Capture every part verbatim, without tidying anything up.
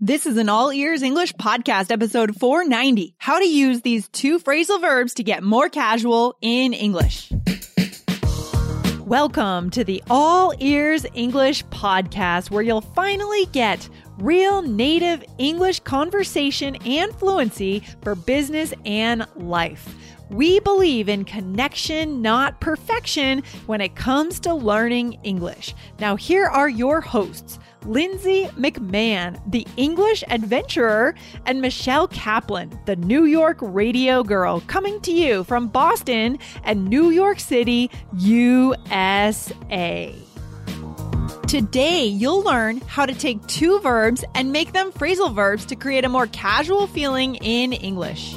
This is an All Ears English podcast, episode four ninety, how to use these two phrasal verbs to get more casual in English. Welcome to the All Ears English podcast, where you'll finally get real native English conversation and fluency for business and life. We believe in connection, not perfection, when it comes to learning English. Now, here are your hosts, Lindsay McMahon, the English adventurer, and Michelle Kaplan, the New York radio girl, coming to you from Boston and New York City, U S A. Today, you'll learn how to take two verbs and make them phrasal verbs to create a more casual feeling in English.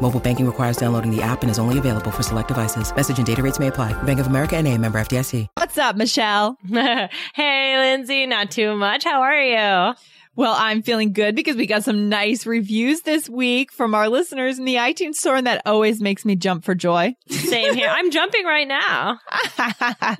Mobile banking requires downloading the app and is only available for select devices. Message and data rates may apply. Bank of America N A, member F D I C. What's up, Michelle? Hey, Lindsay. Not too much. How are you? Well, I'm feeling good because we got some nice reviews this week from our listeners in the iTunes store, and that always makes me jump for joy. Same here. I'm jumping right now. Yeah, jump,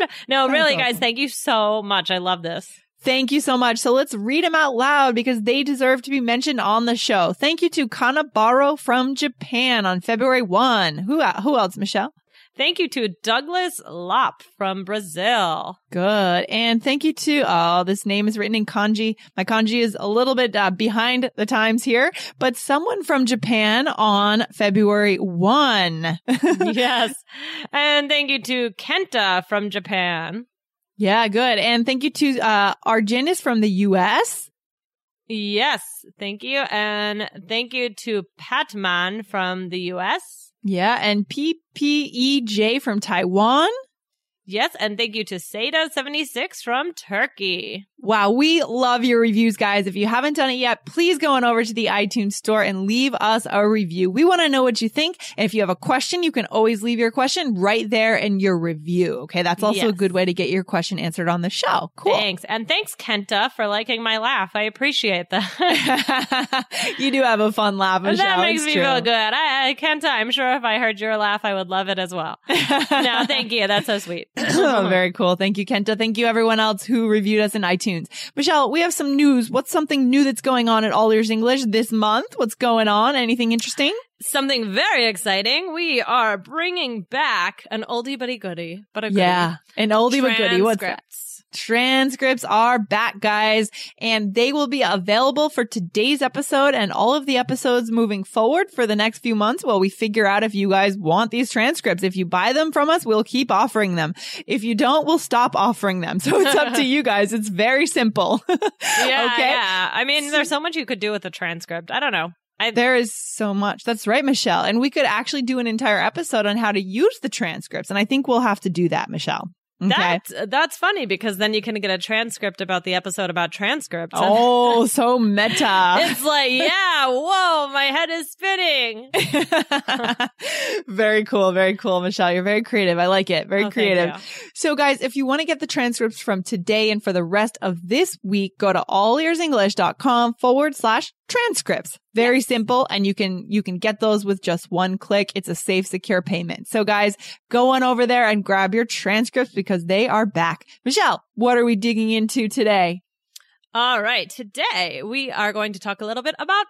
jump. No, That's really, awesome. Guys, thank you so much. I love this. Thank you so much. So let's read them out loud because they deserve to be mentioned on the show. Thank you to Kanabaro from Japan on February first. Who who else, Michelle? Thank you to Douglas Lop from Brazil. Good. And thank you to, oh, this name is written in kanji. My kanji is a little bit uh, behind the times here, but someone from Japan on February first. Yes. And thank you to Kenta from Japan. Yeah, good. And thank you to uh, Arjanis from the U S. Yes, thank you. And thank you to Patman from the U S. Yeah, and P P E J from Taiwan. Yes, and thank you to Seda seventy-six from Turkey. Wow, we love your reviews, guys. If you haven't done it yet, please go on over to the iTunes store and leave us a review. We want to know what you think. And if you have a question, you can always leave your question right there in your review. Okay, that's also yes. a good way to get your question answered on the show. Cool. Thanks. And thanks, Kenta, for liking my laugh. I appreciate that. You do have a fun laugh, Michelle. That makes it's me true. feel good. I, I, Kenta, I'm sure if I heard your laugh, I would love it as well. No, thank you. That's so sweet. Oh, very cool. Thank you, Kenta. Thank you, everyone else who reviewed us in iTunes. Michelle, we have some news. What's something new that's going on at All Ears English this month? What's going on? Anything interesting? Something very exciting. We are bringing back an oldie but a goodie, but a goodie. Yeah, an oldie but goodie. What's that? Transcripts are back, guys, and they will be available for today's episode and all of the episodes moving forward for the next few months while we figure out if you guys want these transcripts. If you buy them from us, we'll keep offering them. If you don't, we'll stop offering them. So it's up to you guys. It's very simple. Yeah, okay? Yeah. I mean, there's so much you could do with a transcript. I don't know. I, there is so much. That's right, Michelle. And we could actually do an entire episode on how to use the transcripts. And I think we'll have to do that, Michelle. Okay. That's, that's funny because then you can get a transcript about the episode about transcripts. Oh, so meta. It's like, yeah, whoa, my head is spinning. Very cool. Very cool, Michelle. You're very creative. I like it. Very oh, creative. So guys, if you want to get the transcripts from today and for the rest of this week, go to allearsenglish.com forward slash transcripts. Very yes. simple. And you can, you can get those with just one click. It's a safe, secure payment. So guys, go on over there and grab your transcripts because they are back. Michelle, what are we digging into today? All right. Today we are going to talk a little bit about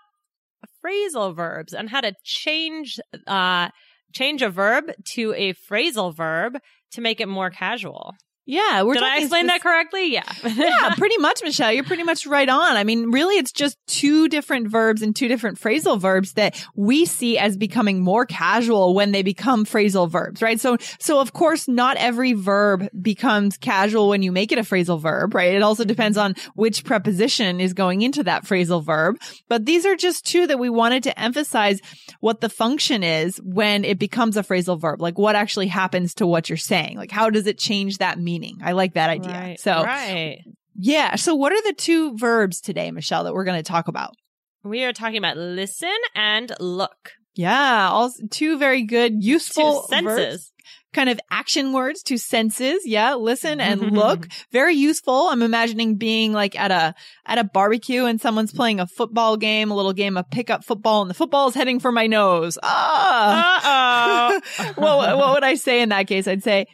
phrasal verbs and how to change, uh, change a verb to a phrasal verb to make it more casual. Yeah. We're Did I explain this- that correctly? Yeah. Yeah, pretty much, Michelle. You're pretty much right on. I mean, really, it's just two different verbs and two different phrasal verbs that we see as becoming more casual when they become phrasal verbs, right? So, so of course, not every verb becomes casual when you make it a phrasal verb, right? It also depends on which preposition is going into that phrasal verb. But these are just two that we wanted to emphasize what the function is when it becomes a phrasal verb, like what actually happens to what you're saying, like how does it change that meaning? I like that idea. Right, so, right. yeah. So what are the two verbs today, Michelle, that we're going to talk about? We are talking about listen and look. Yeah, all two very good, useful two senses. Verbs, kind of action words, two senses. Yeah, listen and look. Very useful. I'm imagining being like at a at a barbecue and someone's playing a football game, a little game of pickup football, and the football is heading for my nose. Ah, uh-oh. Well, what would I say in that case? I'd say,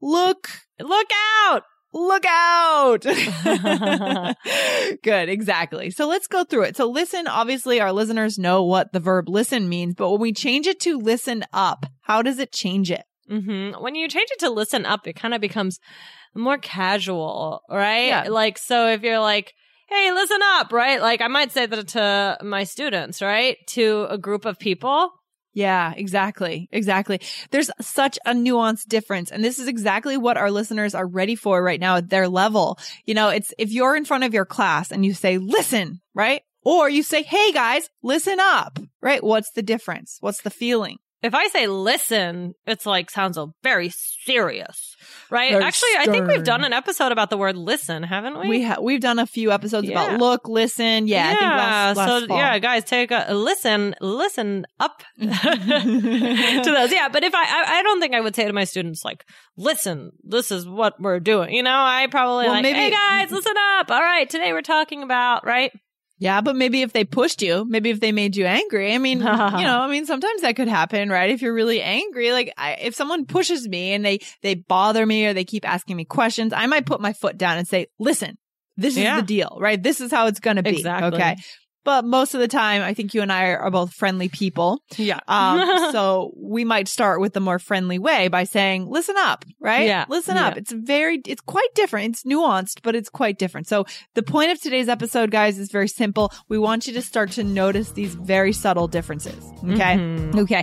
look, look out. Look out. Good. Exactly. So let's go through it. So listen, obviously our listeners know what the verb listen means, but when we change it to listen up, how does it change it? Mm-hmm. When you change it to listen up, it kind of becomes more casual, right? Yeah. Like, so if you're like, hey, listen up, right? Like I might say that to my students, right? To a group of people. Yeah, exactly. Exactly. There's such a nuanced difference. And this is exactly what our listeners are ready for right now at their level. You know, it's if you're in front of your class and you say, listen, right? Or you say, hey, guys, listen up, right? What's the difference? What's the feeling? If I say listen, it's like sounds very serious, right? They're Actually, stern. I think we've done an episode about the word listen, haven't we? We ha- we've done a few episodes yeah. about look, listen. Yeah, yeah. I think last, last so, fall. Yeah, guys, take a listen, listen up to those. Yeah, but if I, I, I don't think I would say to my students, like, listen, this is what we're doing. You know, I probably well, like, maybe- hey, guys, listen up. All right, today we're talking about, right? Yeah, but maybe if they pushed you, maybe if they made you angry. I mean, you know, I mean, sometimes that could happen, right? If you're really angry, like I, if someone pushes me and they, they bother me or they keep asking me questions, I might put my foot down and say, listen, this is yeah. the deal, right? This is how it's going to be. Exactly. Okay. But most of the time, I think you and I are both friendly people. Yeah. Um, so we might start with the more friendly way by saying, listen up, right? Yeah. Listen yeah. up. It's very, it's quite different. It's nuanced, but it's quite different. So the point of today's episode, guys, is very simple. We want you to start to notice these very subtle differences. Okay. Mm-hmm. Okay.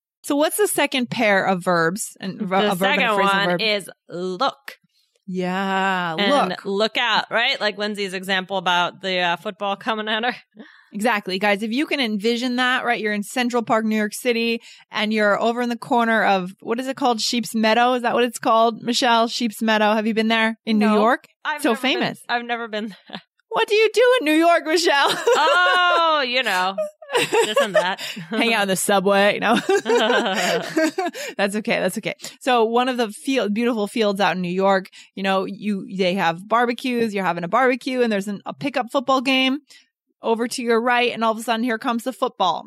So what's the second pair of verbs? And the a verb second and a one verb? Is look. Yeah, and look. Look out, right? Like Lindsay's example about the uh, football coming at her. Exactly, guys. If you can envision that, right? You're in Central Park, New York City, and you're over in the corner of, what is it called? Sheep's Meadow? Is that what it's called, Michelle? Sheep's Meadow. Have you been there in no, New York? I've so famous. Been, I've never been there. What do you do in New York, Michelle? Oh, you know. This and that. Hang out in the subway, you know. That's okay. That's okay. So one of the field, beautiful fields out in New York, you know, you they have barbecues. You're having a barbecue and there's an, a pickup football game over to your right. And all of a sudden, here comes the football.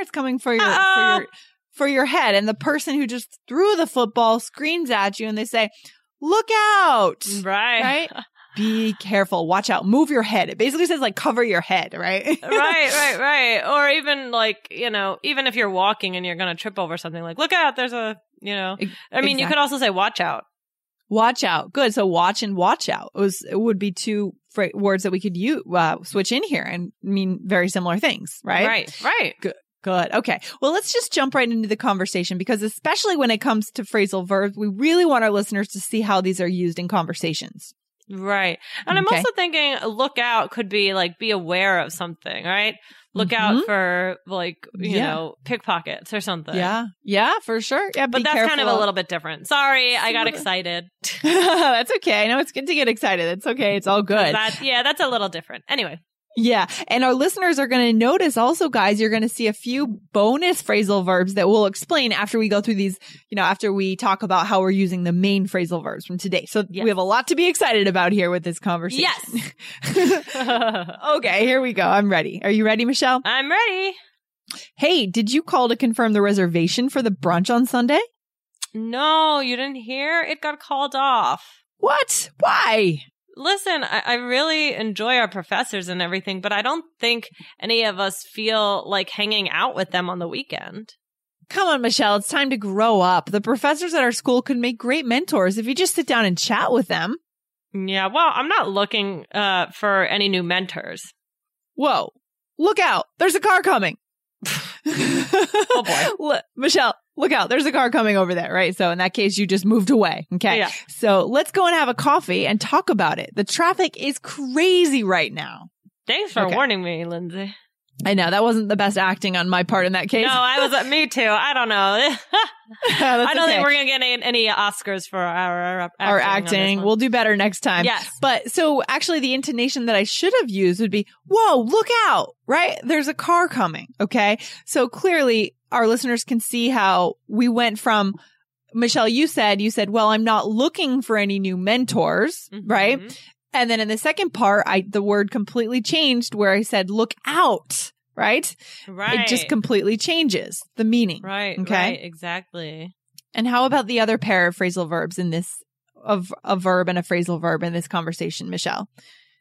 It's coming for your for your, for your head. And the person who just threw the football screams at you and they say, look out. Right. Right? Be careful. Watch out. Move your head. It basically says like cover your head, right? right, right, right. Or even like, you know, even if you're walking and you're going to trip over something like, look out, there's a, you know, I mean, exactly. You could also say watch out. Watch out. Good. So watch and watch out. It, was, it would be two fra- words that we could use, uh, switch in here and mean very similar things, right? Right, right. Good. Good. Okay. Well, let's just jump right into the conversation because especially when it comes to phrasal verbs, we really want our listeners to see how these are used in conversations. Right. And okay. I'm also thinking look out could be like be aware of something, right? Look mm-hmm. out for like, you yeah. know, pickpockets or something. Yeah. Yeah, for sure. Yeah, but that's careful. Kind of a little bit different. Sorry, I got excited. That's okay. I know it's good to get excited. It's okay. It's all good. That's, yeah, that's a little different. Anyway. Yeah. And our listeners are going to notice also, guys, you're going to see a few bonus phrasal verbs that we'll explain after we go through these, you know, after we talk about how we're using the main phrasal verbs from today. So yes. We have a lot to be excited about here with this conversation. Yes. Okay, here we go. I'm ready. Are you ready, Michelle? I'm ready. Hey, did you call to confirm the reservation for the brunch on Sunday? No, you didn't hear? It got called off. What? Why? Listen, I, I really enjoy our professors and everything, but I don't think any of us feel like hanging out with them on the weekend. Come on, Michelle. It's time to grow up. The professors at our school could make great mentors if you just sit down and chat with them. Yeah, well, I'm not looking uh, for any new mentors. Whoa. look out, there's a car coming. Oh boy. Michelle, look out, there's a car coming over there, right? So in that case, you just moved away. Okay. Yeah. So let's go and have a coffee and talk about it. The traffic is crazy right now. Thanks for okay. warning me, Lindsay. I know that wasn't the best acting on my part in that case. No, I was me too. I don't know. I don't okay. think we're gonna get any, any Oscars for our our acting. Our acting. On we'll do better next time. Yes. But so actually, the intonation that I should have used would be, "Whoa, look out! Right, there's a car coming." Okay, so clearly our listeners can see how we went from Michelle. You said, you said, "Well, I'm not looking for any new mentors," mm-hmm. right? And then in the second part, I the word completely changed where I said, look out, right? Right. It just completely changes the meaning. Right. Okay. Right, exactly. And how about the other pair of phrasal verbs in this, of a verb and a phrasal verb in this conversation, Michelle?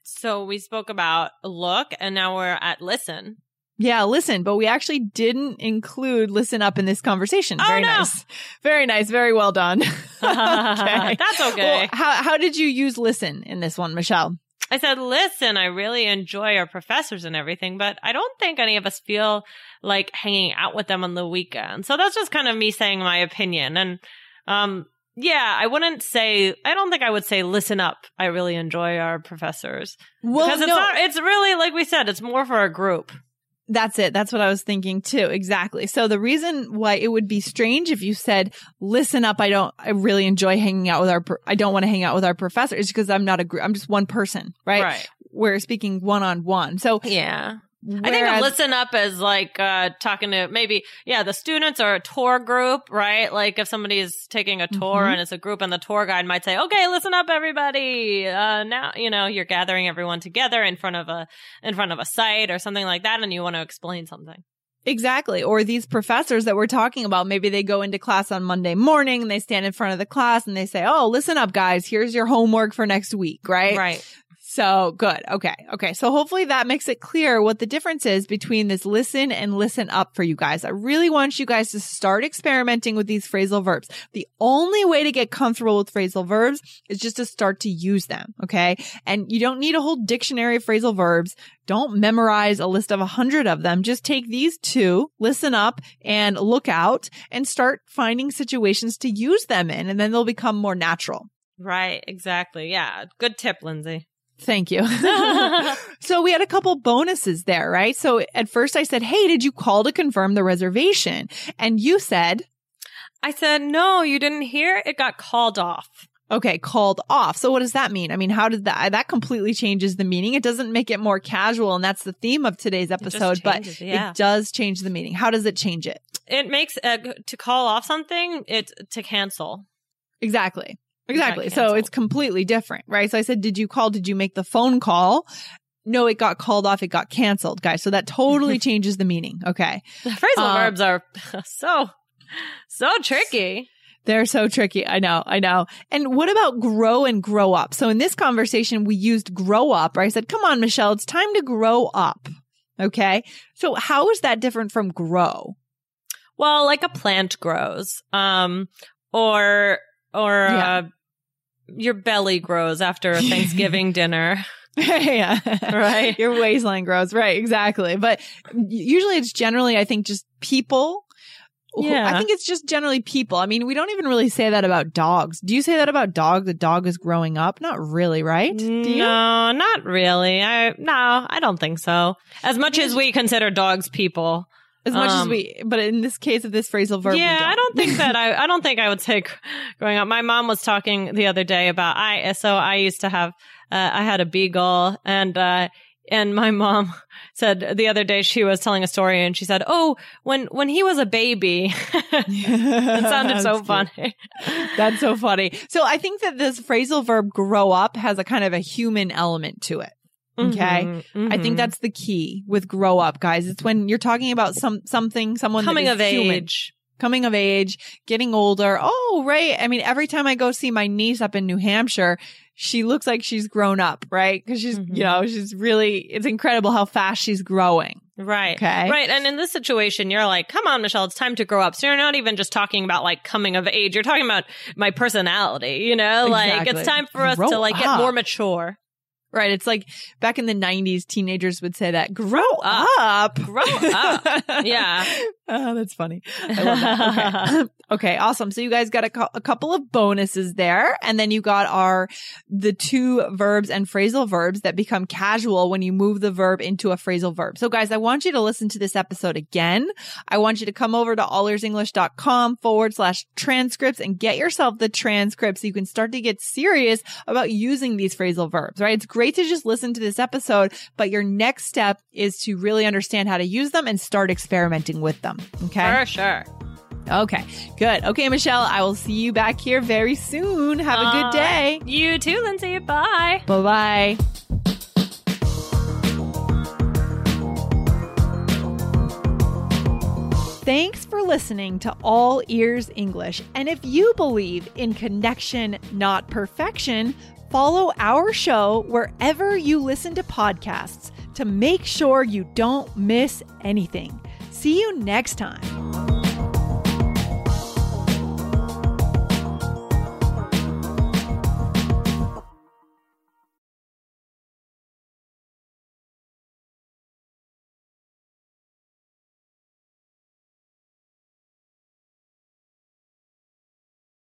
So we spoke about look and now we're at listen. Yeah, listen, but we actually didn't include listen up in this conversation. Oh, Very no. nice. Very nice. Very well done. okay. That's okay. Well, how how did you use listen in this one, Michelle? I said, listen, I really enjoy our professors and everything, but I don't think any of us feel like hanging out with them on the weekend. So that's just kind of me saying my opinion. And um, yeah, I wouldn't say, I don't think I would say listen up. I really enjoy our professors. Well, because it's, no. not, it's really, like we said, it's more for a group. That's it. That's what I was thinking too. Exactly. So the reason why it would be strange if you said, listen up, I don't, I really enjoy hanging out with our, pro- I don't want to hang out with our professor is because I'm not a group. I'm just one person, right? Right. We're speaking one on one. So yeah, whereas- I think of listen up as like, uh, talking to maybe, yeah, the students are a tour group, right? Like if somebody is taking a tour mm-hmm. and it's a group and the tour guide might say, okay, listen up, everybody. Uh, now, you know, you're gathering everyone together in front of a, in front of a site or something like that. And you want to explain something. Exactly. Or these professors that we're talking about, maybe they go into class on Monday morning and they stand in front of the class and they say, oh, listen up, guys. Here's your homework for next week. Right. Right. So good. Okay. Okay. So hopefully that makes it clear what the difference is between this listen and listen up for you guys. I really want you guys to start experimenting with these phrasal verbs. The only way to get comfortable with phrasal verbs is just to start to use them. Okay. And you don't need a whole dictionary of phrasal verbs. Don't memorize a list of a hundred of them. Just take these two, listen up and look out, and start finding situations to use them in. And then they'll become more natural. Right. Exactly. Yeah. Good tip, Lindsay. Thank you. So we had a couple bonuses there, right? So at first I said, hey, did you call to confirm the reservation? And you said? I said, no, you didn't hear. It got called off. Okay, called off. So what does that mean? I mean, how did that, that completely changes the meaning. It doesn't make it more casual. And that's the theme of today's episode, it changes, but yeah. it does change the meaning. How does it change it? It makes, uh, to call off something, it's to cancel. Exactly. Exactly. So it's completely different, right? So I said, did you call? Did you make the phone call? No, it got called off. It got canceled, guys. So that totally changes the meaning. Okay. The phrasal um, verbs are so, so tricky. They're so tricky. I know. I know. And what about grow and grow up? So in this conversation, we used grow up, right? I said, come on, Michelle, it's time to grow up. Okay. So how is that different from grow? Well, like a plant grows, um, or Or yeah. uh, your belly grows after a Thanksgiving dinner. Yeah. Right. Your waistline grows. Right. Exactly. But usually it's generally, I think, just people. Yeah. I think it's just generally people. I mean, we don't even really say that about dogs. Do you say that about dog? The dog is growing up? Not really, right? Do you? No, not really. I No, I don't think so. As much as we consider dogs people. As much um, as we, but in this case of this phrasal verb, yeah, don't. I don't think that I, I don't think I would say growing up. My mom was talking the other day about I, so I used to have, uh, I had a beagle and, uh, and my mom said the other day she was telling a story and she said, oh, when, when he was a baby, it sounded so funny. That's so funny. So I think that this phrasal verb grow up has a kind of a human element to it. Okay. Mm-hmm, mm-hmm. I think that's the key with grow up, guys. It's when you're talking about some, something, someone coming that is of human. age, coming of age, getting older. Oh, right. I mean, every time I go see my niece up in New Hampshire, she looks like she's grown up, right? Cause she's, mm-hmm. you know, she's really, it's incredible how fast she's growing. Right. Okay. Right. And in this situation, you're like, come on, Michelle, it's time to grow up. So you're not even just talking about like coming of age. You're talking about my personality, you know, like exactly. It's time for us grow to like get up. More mature. Right. It's like back in the nineties, teenagers would say that. Grow up. Grow up. Yeah. Oh, that's funny. I love that. Okay. Okay. Awesome. So you guys got a, co- a couple of bonuses there. And then you got our, the two verbs and phrasal verbs that become casual when you move the verb into a phrasal verb. So guys, I want you to listen to this episode again. I want you to come over to all ears english dot com forward slash transcripts and get yourself the transcripts so you can start to get serious about using these phrasal verbs, right? It's great. Great to just listen to this episode, but your next step is to really understand how to use them and start experimenting with them. Okay? For sure. Okay, good. Okay, Michelle, I will see you back here very soon. Have uh, a good day. You too, Lindsay. Bye. Bye-bye. Thanks for listening to All Ears English. And if you believe in connection, not perfection, follow our show wherever you listen to podcasts to make sure you don't miss anything. See you next time.